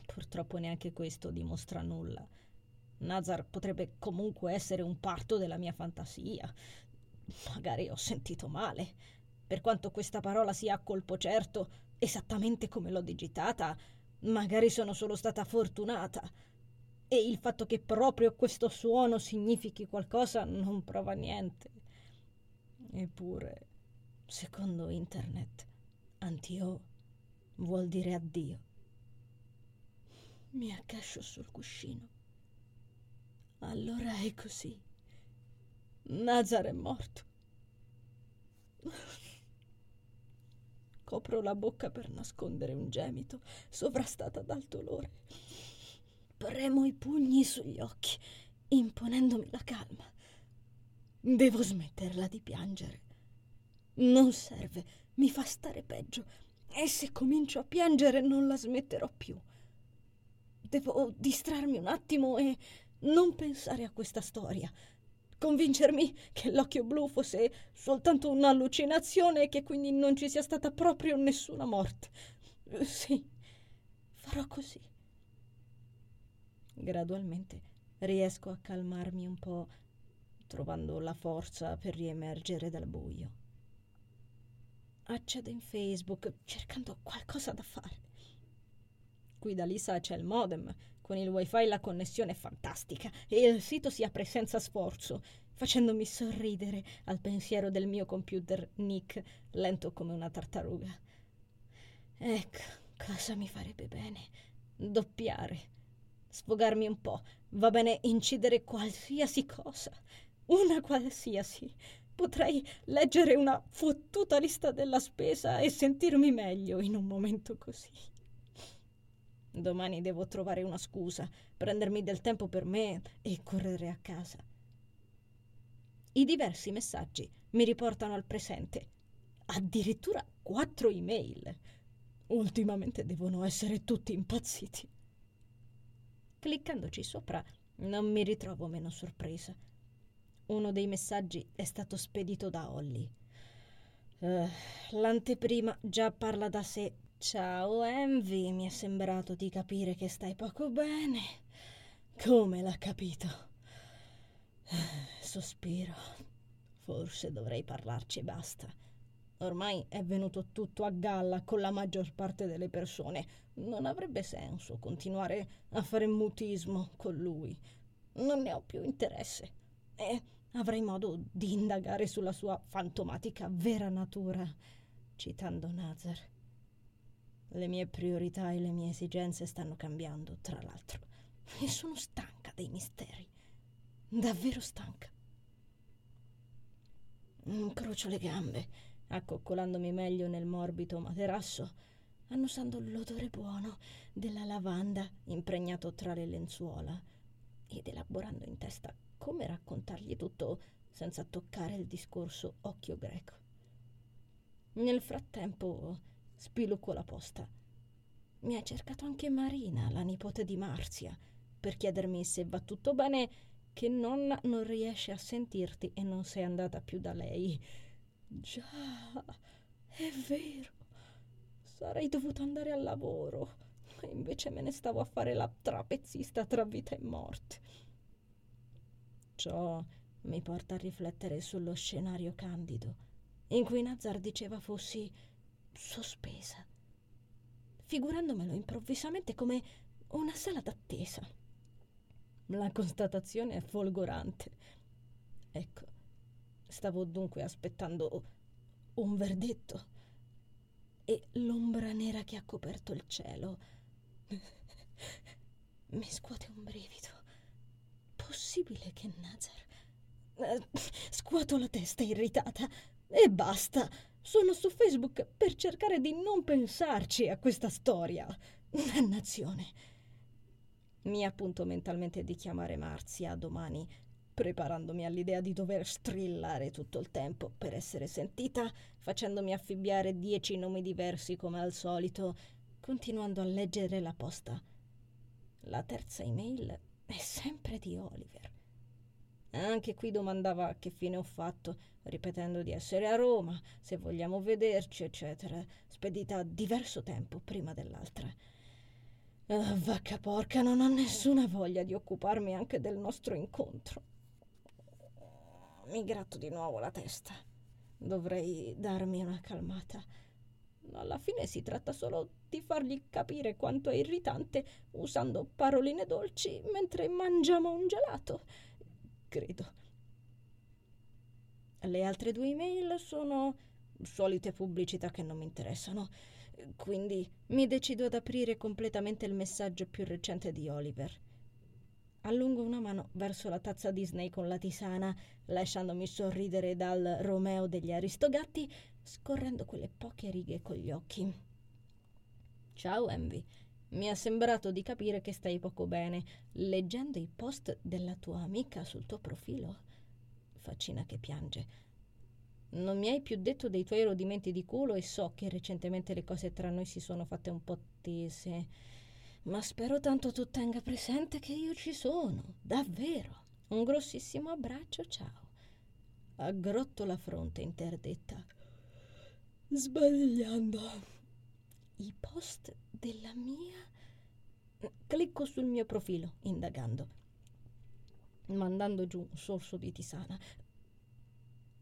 Purtroppo neanche questo dimostra nulla. Nazar potrebbe comunque essere un parto della mia fantasia, magari ho sentito male. Per quanto questa parola sia a colpo certo, esattamente come l'ho digitata, magari sono solo stata fortunata. E il fatto che proprio questo suono significhi qualcosa non prova niente. Eppure, secondo internet, antio vuol dire addio. Mi accascio sul cuscino. Allora è così. Nazar è morto. Copro la bocca per nascondere un gemito, sovrastata dal dolore. Premo i pugni sugli occhi, imponendomi la calma. Devo smetterla di piangere. Non serve, mi fa stare peggio e se comincio a piangere non la smetterò più. Devo distrarmi un attimo e non pensare a questa storia, convincermi che l'occhio blu fosse soltanto un'allucinazione e che quindi non ci sia stata proprio nessuna morte. Sì, farò così. Gradualmente riesco a calmarmi un po', trovando la forza per riemergere dal buio. Accedo in Facebook cercando qualcosa da fare. Qui da Lisa c'è il modem, con il wifi la connessione è fantastica e il sito si apre senza sforzo, facendomi sorridere al pensiero del mio computer Nick, lento come una tartaruga. Ecco, cosa mi farebbe bene? Doppiare. Sfogarmi un po', va bene incidere qualsiasi cosa, una qualsiasi. Potrei leggere una fottuta lista della spesa e sentirmi meglio in un momento così. Domani devo trovare una scusa, prendermi del tempo per me e correre a casa. I diversi messaggi mi riportano al presente, addirittura quattro email. Ultimamente devono essere tutti impazziti. Cliccandoci sopra non mi ritrovo meno sorpresa. Uno dei messaggi è stato spedito da Holly. Uh, l'anteprima già parla da sé. Ciao Envy, mi è sembrato di capire che stai poco bene. Come l'ha capito? Uh, sospiro. Forse dovrei parlarci e basta. Ormai è venuto tutto a galla con la maggior parte delle persone. Non avrebbe senso continuare a fare mutismo con lui. Non ne ho più interesse e avrei modo di indagare sulla sua fantomatica vera natura, citando Nazar. Le mie priorità e le mie esigenze stanno cambiando, tra l'altro. E sono stanca dei misteri. Davvero stanca. Incrocio le gambe, accoccolandomi meglio nel morbido materasso, annusando l'odore buono della lavanda impregnato tra le lenzuola ed elaborando in testa come raccontargli tutto senza toccare il discorso occhio greco. Nel frattempo spilucco la posta. Mi ha cercato anche Marina, la nipote di Marzia, per chiedermi se va tutto bene, che nonna non riesce a sentirti e non sei andata più da lei. Già, è vero, sarei dovuta andare al lavoro, ma invece me ne stavo a fare la trapezzista tra vita e morte. Ciò mi porta a riflettere sullo scenario candido in cui Nazar diceva fossi sospesa, figurandomelo improvvisamente come una sala d'attesa. La constatazione è folgorante. Ecco, stavo dunque aspettando un verdetto e l'ombra nera che ha coperto il cielo mi scuote un brivido. Possibile che Nazar... Scuoto la testa irritata e basta. Sono su Facebook per cercare di non pensarci a questa storia. Dannazione. Mi appunto mentalmente di chiamare Marzia domani, preparandomi all'idea di dover strillare tutto il tempo per essere sentita, facendomi affibbiare dieci nomi diversi come al solito, continuando a leggere la posta. La terza email è sempre di Oliver. Anche qui domandava che fine ho fatto, ripetendo di essere a Roma, se vogliamo vederci, eccetera, spedita a diverso tempo prima dell'altra. Oh, vacca porca, non ho nessuna voglia di occuparmi anche del nostro incontro. Mi gratto di nuovo la testa. Dovrei darmi una calmata. Alla fine si tratta solo di fargli capire quanto è irritante usando paroline dolci mentre mangiamo un gelato. Credo. Le altre due email sono solite pubblicità che non mi interessano, quindi mi decido ad aprire completamente il messaggio più recente di Oliver. Allungo una mano verso la tazza Disney con la tisana, lasciandomi sorridere dal Romeo degli Aristogatti, scorrendo quelle poche righe con gli occhi. Ciao Envy, mi è sembrato di capire che stai poco bene, leggendo i post della tua amica sul tuo profilo. Faccina che piange. Non mi hai più detto dei tuoi rodimenti di culo e so che recentemente le cose tra noi si sono fatte un po' tese, ma spero tanto tu tenga presente che io ci sono, davvero. Un grossissimo abbraccio, ciao. Aggrotto la fronte interdetta, sbagliando. I post della mia... Clicco sul mio profilo, indagando, mandando giù un sorso di tisana.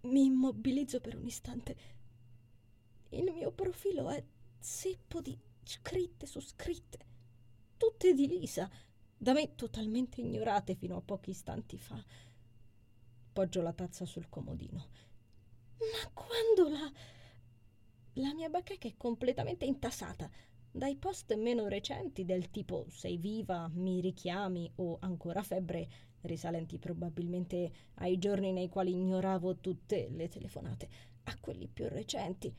Mi immobilizzo per un istante. Il mio profilo è zeppo di scritte su scritte, tutte di Lisa, da me totalmente ignorate fino a pochi istanti fa. Poggio la tazza sul comodino. Ma quando la... La mia bacheca è completamente intasata dai post meno recenti del tipo sei viva, mi richiami o ancora febbre, risalenti probabilmente ai giorni nei quali ignoravo tutte le telefonate, a quelli più recenti,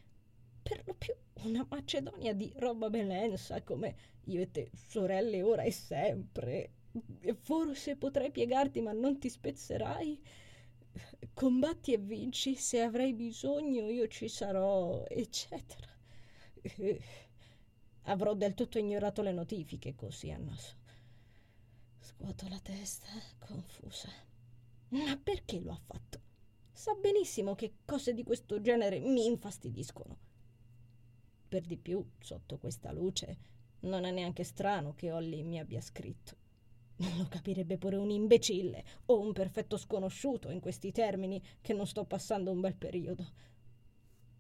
per lo più una macedonia di roba melensa come io e te, sorelle ora e sempre. Forse potrai piegarti ma non ti spezzerai. Combatti e vinci, se avrai bisogno io ci sarò, eccetera. Avrò del tutto ignorato le notifiche, così a naso. Scuoto la testa, confusa. Ma perché lo ha fatto? Sa benissimo che cose di questo genere mi infastidiscono. Per di più, sotto questa luce, non è neanche strano che Olly mi abbia scritto. Lo capirebbe pure un imbecille o un perfetto sconosciuto in questi termini, che non sto passando un bel periodo.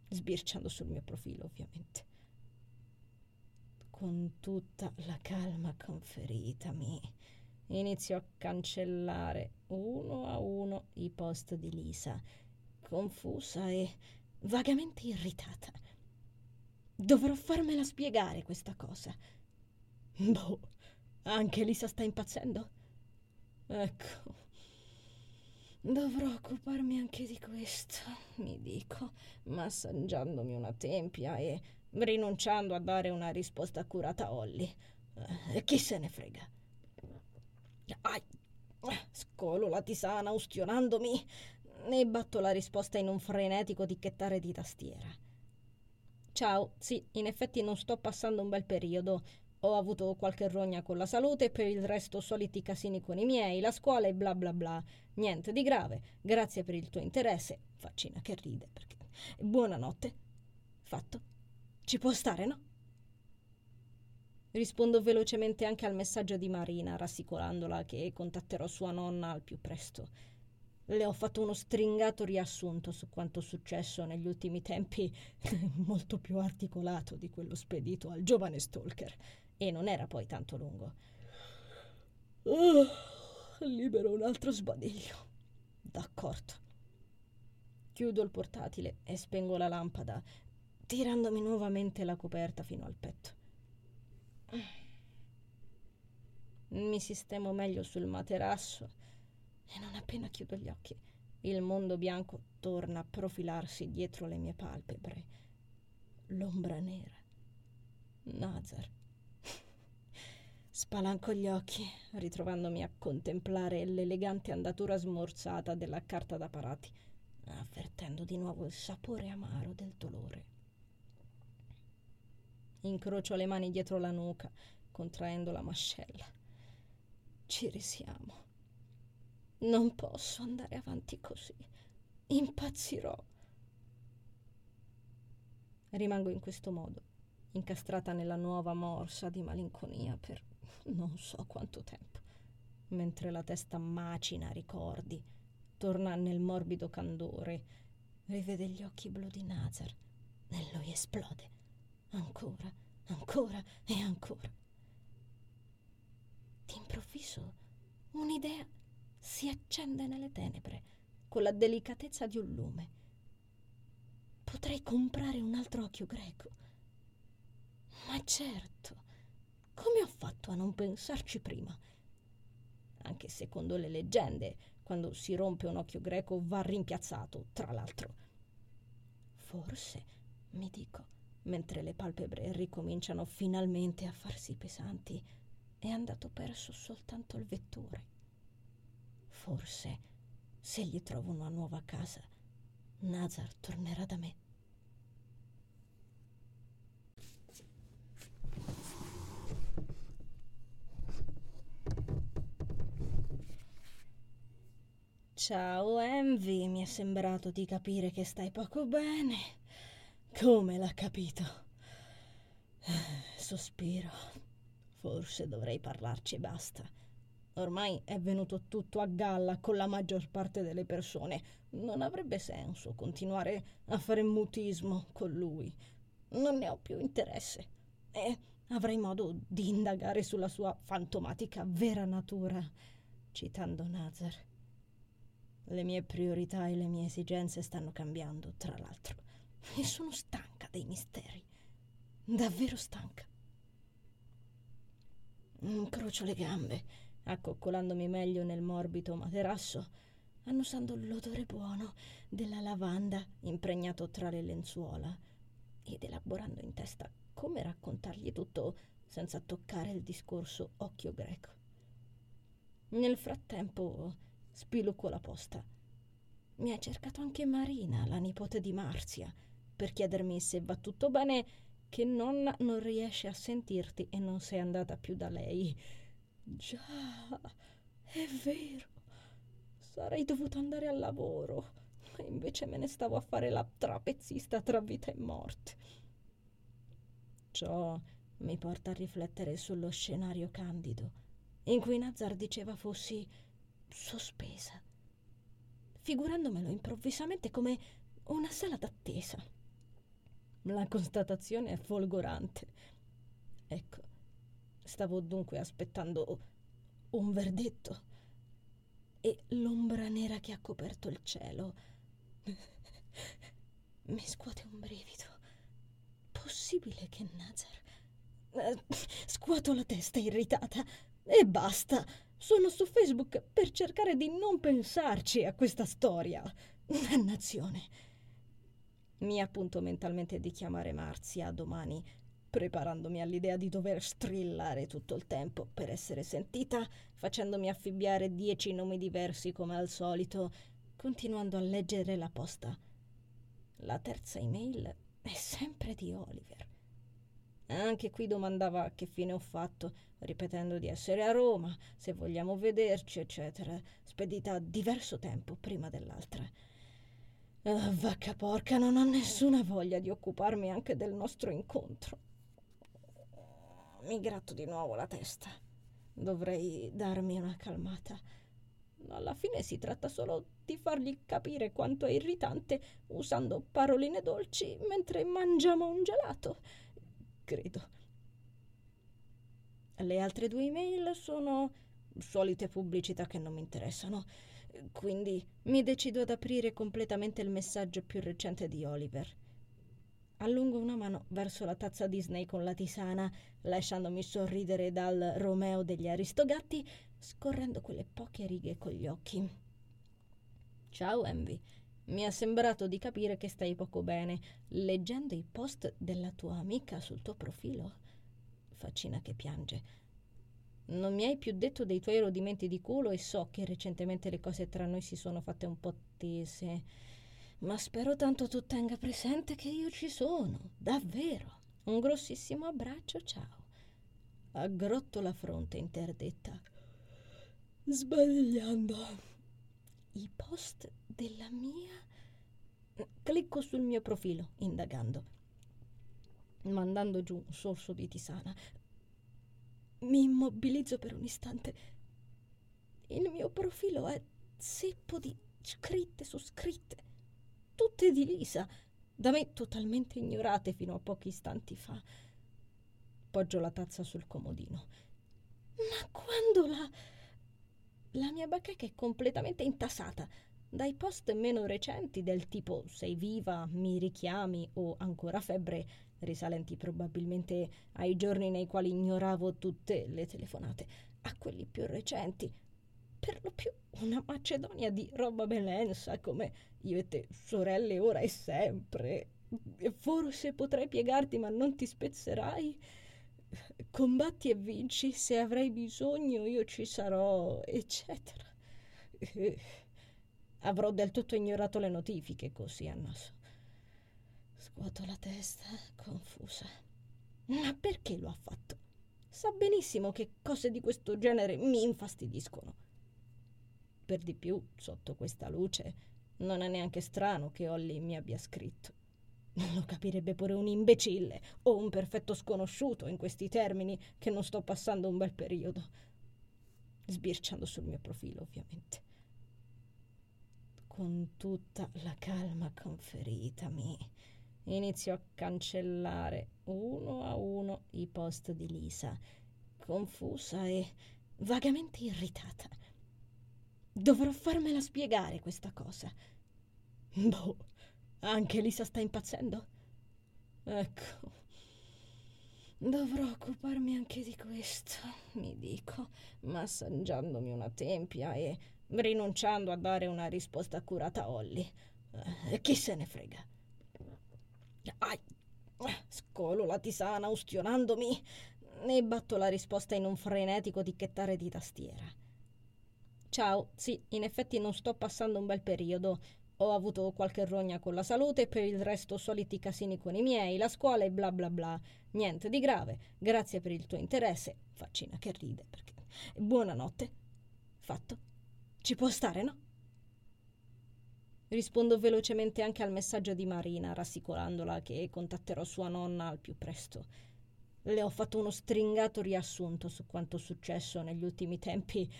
Sbirciando sul mio profilo, ovviamente. Con tutta la calma conferitami, inizio a cancellare uno a uno i post di Lisa, confusa e vagamente irritata. Dovrò farmela spiegare questa cosa. Boh. Anche Lisa sta impazzendo? Ecco, dovrò occuparmi anche di questo, mi dico, massaggiandomi una tempia e rinunciando a dare una risposta accurata a Holly. Eh, chi se ne frega? Ai, scolo la tisana ustionandomi e batto la risposta in un frenetico ticchettare di tastiera. Ciao, sì, in effetti non sto passando un bel periodo. Ho avuto qualche rogna con la salute e per il resto soliti casini con i miei, la scuola e bla bla bla. Niente di grave. Grazie per il tuo interesse. Faccina che ride perché... Buonanotte. Fatto. Ci può stare, no? Rispondo velocemente anche al messaggio di Marina, rassicurandola che contatterò sua nonna al più presto. Le ho fatto uno stringato riassunto su quanto successo negli ultimi tempi, molto più articolato di quello spedito al giovane stalker, e non era poi tanto lungo. Oh, libero un altro sbadiglio. D'accordo. Chiudo il portatile e spengo la lampada, tirandomi nuovamente la coperta fino al petto. Mi sistemo meglio sul materasso e non appena chiudo gli occhi il mondo bianco torna a profilarsi dietro le mie palpebre. L'ombra nera. Nazar. Spalanco gli occhi, ritrovandomi a contemplare l'elegante andatura smorzata della carta da parati, avvertendo di nuovo il sapore amaro del dolore. Incrocio le mani dietro la nuca, contraendo la mascella. Ci risiamo. Non posso andare avanti così. Impazzirò. Rimango in questo modo, incastrata nella nuova morsa di malinconia per non so quanto tempo, mentre la testa macina ricordi, torna nel morbido candore, rivede gli occhi blu di Nazar e lui esplode. Ancora, ancora e ancora. D'improvviso un'idea si accende nelle tenebre con la delicatezza di un lume. Potrei comprare un altro occhio greco. Ma certo, come ho fatto a non pensarci prima? Anche secondo le leggende, quando si rompe un occhio greco va rimpiazzato, tra l'altro. Forse, mi dico, mentre le palpebre ricominciano finalmente a farsi pesanti, è andato perso soltanto il vettore. Forse, se gli trovo una nuova casa, Nazar tornerà da me. Ciao Envy, mi è sembrato di capire che stai poco bene. Come l'ha capito? Sospiro. Forse dovrei parlarci e basta. Ormai è venuto tutto a galla con la maggior parte delle persone. Non avrebbe senso continuare a fare mutismo con lui. Non ne ho più interesse e avrei modo di indagare sulla sua fantomatica vera natura, citando Nazar. Le mie priorità e le mie esigenze stanno cambiando, tra l'altro, e sono stanca dei misteri. Davvero stanca. Incrocio le gambe, accoccolandomi meglio nel morbido materasso, annusando l'odore buono della lavanda impregnato tra le lenzuola ed elaborando in testa come raccontargli tutto senza toccare il discorso occhio greco. Nel frattempo spilucco la posta. Mi ha cercato anche Marina, la nipote di Marzia, per chiedermi se va tutto bene, che nonna non riesce a sentirti e non sei andata più da lei. Già, è vero, sarei dovuta andare al lavoro e invece me ne stavo a fare la trapezzista tra vita e morte. Ciò mi porta a riflettere sullo scenario candido in cui Nazar diceva fossi sospesa, figurandomelo improvvisamente come una sala d'attesa. La constatazione è folgorante. Ecco, stavo dunque aspettando un verdetto e l'ombra nera che ha coperto il cielo mi scuote un brivido. Possibile che Nazar... Scuoto la testa irritata e basta. Sono su Facebook per cercare di non pensarci a questa storia. Dannazione. Mi appunto mentalmente di chiamare Marzia domani, preparandomi all'idea di dover strillare tutto il tempo per essere sentita, facendomi affibbiare dieci nomi diversi come al solito, continuando a leggere la posta. La terza email è sempre di Oliver. Anche qui domandava a che fine ho fatto, ripetendo di essere a Roma, se vogliamo vederci, eccetera, spedita a diverso tempo prima dell'altra. Oh, vacca porca, non ho nessuna voglia di occuparmi anche del nostro incontro. Mi gratto di nuovo la testa. Dovrei darmi una calmata. Alla fine si tratta solo di fargli capire quanto è irritante usando paroline dolci mentre mangiamo un gelato. Credo. Le altre due email sono solite pubblicità che non mi interessano, quindi mi decido ad aprire completamente il messaggio più recente di Oliver. Allungo una mano verso la tazza Disney con la tisana, lasciandomi sorridere dal Romeo degli Aristogatti, scorrendo quelle poche righe con gli occhi. Ciao Envy, mi è sembrato di capire che stai poco bene, leggendo i post della tua amica sul tuo profilo. Faccina che piange. Non mi hai più detto dei tuoi rodimenti di culo e so che recentemente le cose tra noi si sono fatte un po' tese, ma spero tanto tu tenga presente che io ci sono, davvero. Un grossissimo abbraccio, ciao. Aggrotto la fronte interdetta, sbagliando. I post della mia... Clicco sul mio profilo, indagando, mandando giù un sorso di tisana. Mi immobilizzo per un istante. Il mio profilo è zeppo di scritte su scritte, tutte di Lisa, da me totalmente ignorate fino a pochi istanti fa. Poggio la tazza sul comodino. Ma quando la... La mia bacheca è completamente intasata dai post meno recenti del tipo sei viva, mi richiami o ancora febbre, risalenti probabilmente ai giorni nei quali ignoravo tutte le telefonate, a quelli più recenti, per lo più una macedonia di roba belensa come io e te, sorelle ora e sempre, forse potrai piegarti ma non ti spezzerai, combatti e vinci, se avrai bisogno io ci sarò, eccetera. Avrò del tutto ignorato le notifiche, così a naso. Scuoto la testa, confusa. Ma perché lo ha fatto? Sa benissimo che cose di questo genere mi infastidiscono. Per di più, sotto questa luce, non è neanche strano che Olly mi abbia scritto. Lo capirebbe pure un imbecille o un perfetto sconosciuto in questi termini che non sto passando un bel periodo. Sbirciando sul mio profilo, ovviamente. Con tutta la calma conferitami, inizio a cancellare uno a uno i post di Lisa, confusa e vagamente irritata. Dovrò farmela spiegare questa cosa. Boh, anche Lisa sta impazzendo? Ecco, dovrò occuparmi anche di questo, mi dico, massaggiandomi una tempia e rinunciando a dare una risposta accurata a Olly. Eh, chi se ne frega? Ai, scolo la tisana ustionandomi e batto la risposta in un frenetico ticchettare di tastiera. Ciao, sì, in effetti non sto passando un bel periodo. Ho avuto qualche rogna con la salute, per il resto soliti casini con i miei, la scuola e bla bla bla. Niente di grave. Grazie per il tuo interesse. Faccina che ride perché... Buonanotte. Fatto. Ci può stare, no? Rispondo velocemente anche al messaggio di Marina, rassicurandola che contatterò sua nonna al più presto. Le ho fatto uno stringato riassunto su quanto successo negli ultimi tempi,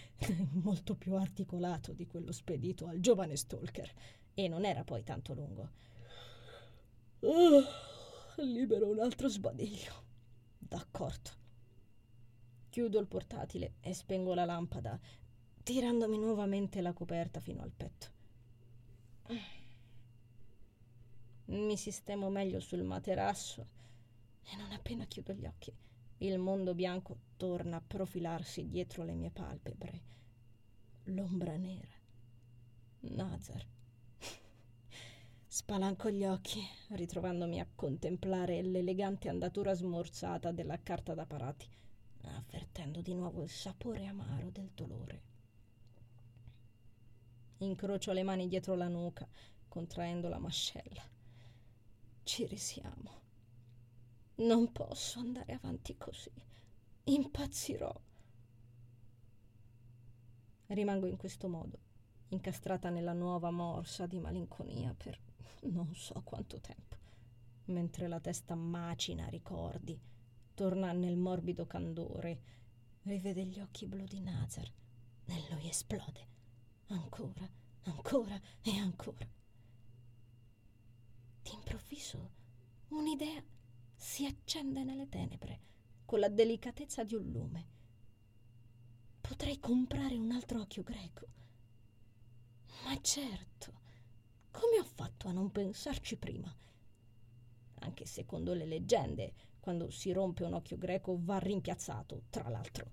molto più articolato di quello spedito al giovane stalker, e non era poi tanto lungo. Oh, libero un altro sbadiglio. D'accordo. Chiudo il portatile e spengo la lampada, tirandomi nuovamente la coperta fino al petto. Mi sistemo meglio sul materasso e non appena chiudo gli occhi, il mondo bianco torna a profilarsi dietro le mie palpebre. L'ombra nera. Nazar. Spalanco gli occhi, ritrovandomi a contemplare l'elegante andatura smorzata della carta da parati, avvertendo di nuovo il sapore amaro del dolore. Incrocio le mani dietro la nuca, contraendo la mascella. Ci risiamo. Non posso andare avanti così. Impazzirò. Rimango in questo modo, incastrata nella nuova morsa di malinconia per non so quanto tempo, mentre la testa macina ricordi, torna nel morbido candore, rivede gli occhi blu di Nazar e lui esplode, ancora, ancora e ancora. D'improvviso un'idea si accende nelle tenebre con la delicatezza di un lume. Potrei comprare un altro occhio greco. Ma certo, come ho fatto a non pensarci prima? Anche secondo le leggende, quando si rompe un occhio greco va rimpiazzato, tra l'altro.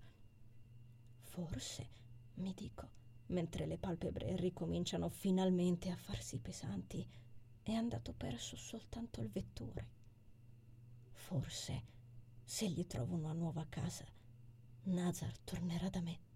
Forse, mi dico, mentre le palpebre ricominciano finalmente a farsi pesanti, è andato perso soltanto il vettore. Forse, se gli trovo una nuova casa, Nazar tornerà da me.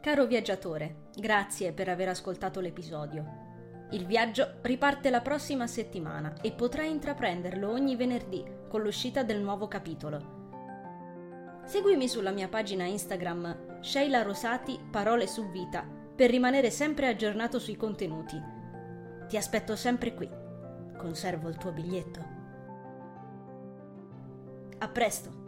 Caro viaggiatore, grazie per aver ascoltato l'episodio. Il viaggio riparte la prossima settimana e potrai intraprenderlo ogni venerdì con l'uscita del nuovo capitolo. Seguimi sulla mia pagina Instagram Sheila Rosati Parole su Vita per rimanere sempre aggiornato sui contenuti. Ti aspetto sempre qui. Conservo il tuo biglietto. A presto!